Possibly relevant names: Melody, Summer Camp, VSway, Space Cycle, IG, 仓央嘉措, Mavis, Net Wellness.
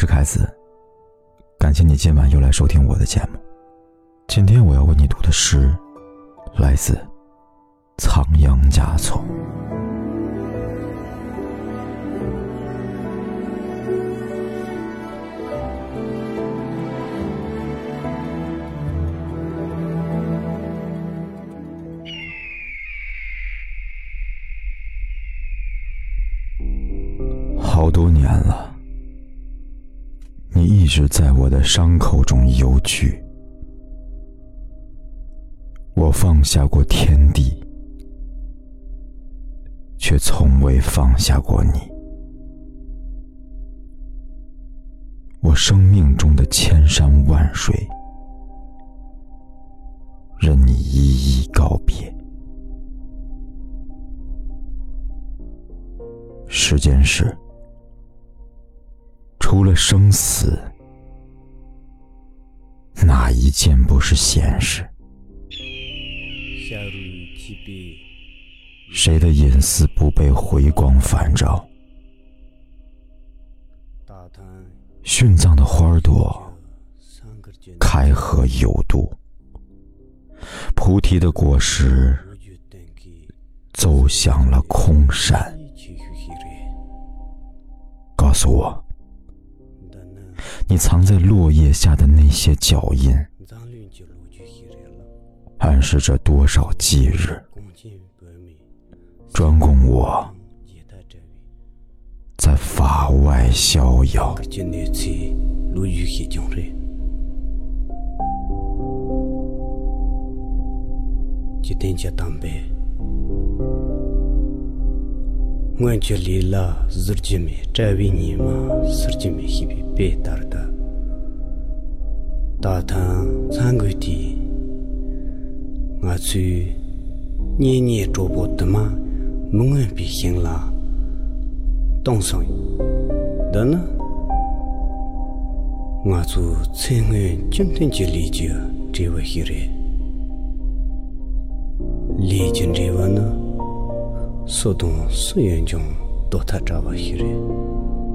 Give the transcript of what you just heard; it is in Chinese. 是凯子，感谢你今晚又来收听我的节目。今天我要为你读的诗来自仓央嘉措。好多年了，你一直在我的伤口中游居。我放下过天地，却从未放下过你。我生命中的千山万水，任你一一告别。时间是除了生死，哪一件不是闲事？谁的隐私不被回光返照？殉葬的花朵开合有度，菩提的果实奏响了空山。告诉我，你藏在落叶下的那些脚印，暗示着多少忌日，专供我在法外逍遥。Ngwanje lila zirjime travi nima sirjime hibi betarda Tatang zanguti Ngatsu Nye chobotama Nungampi hengla Tongsang Dana Ngatsu tsengun chimtenji liji Driwa hiri Lijin driwa na 速度虽然中多他扎巴西人。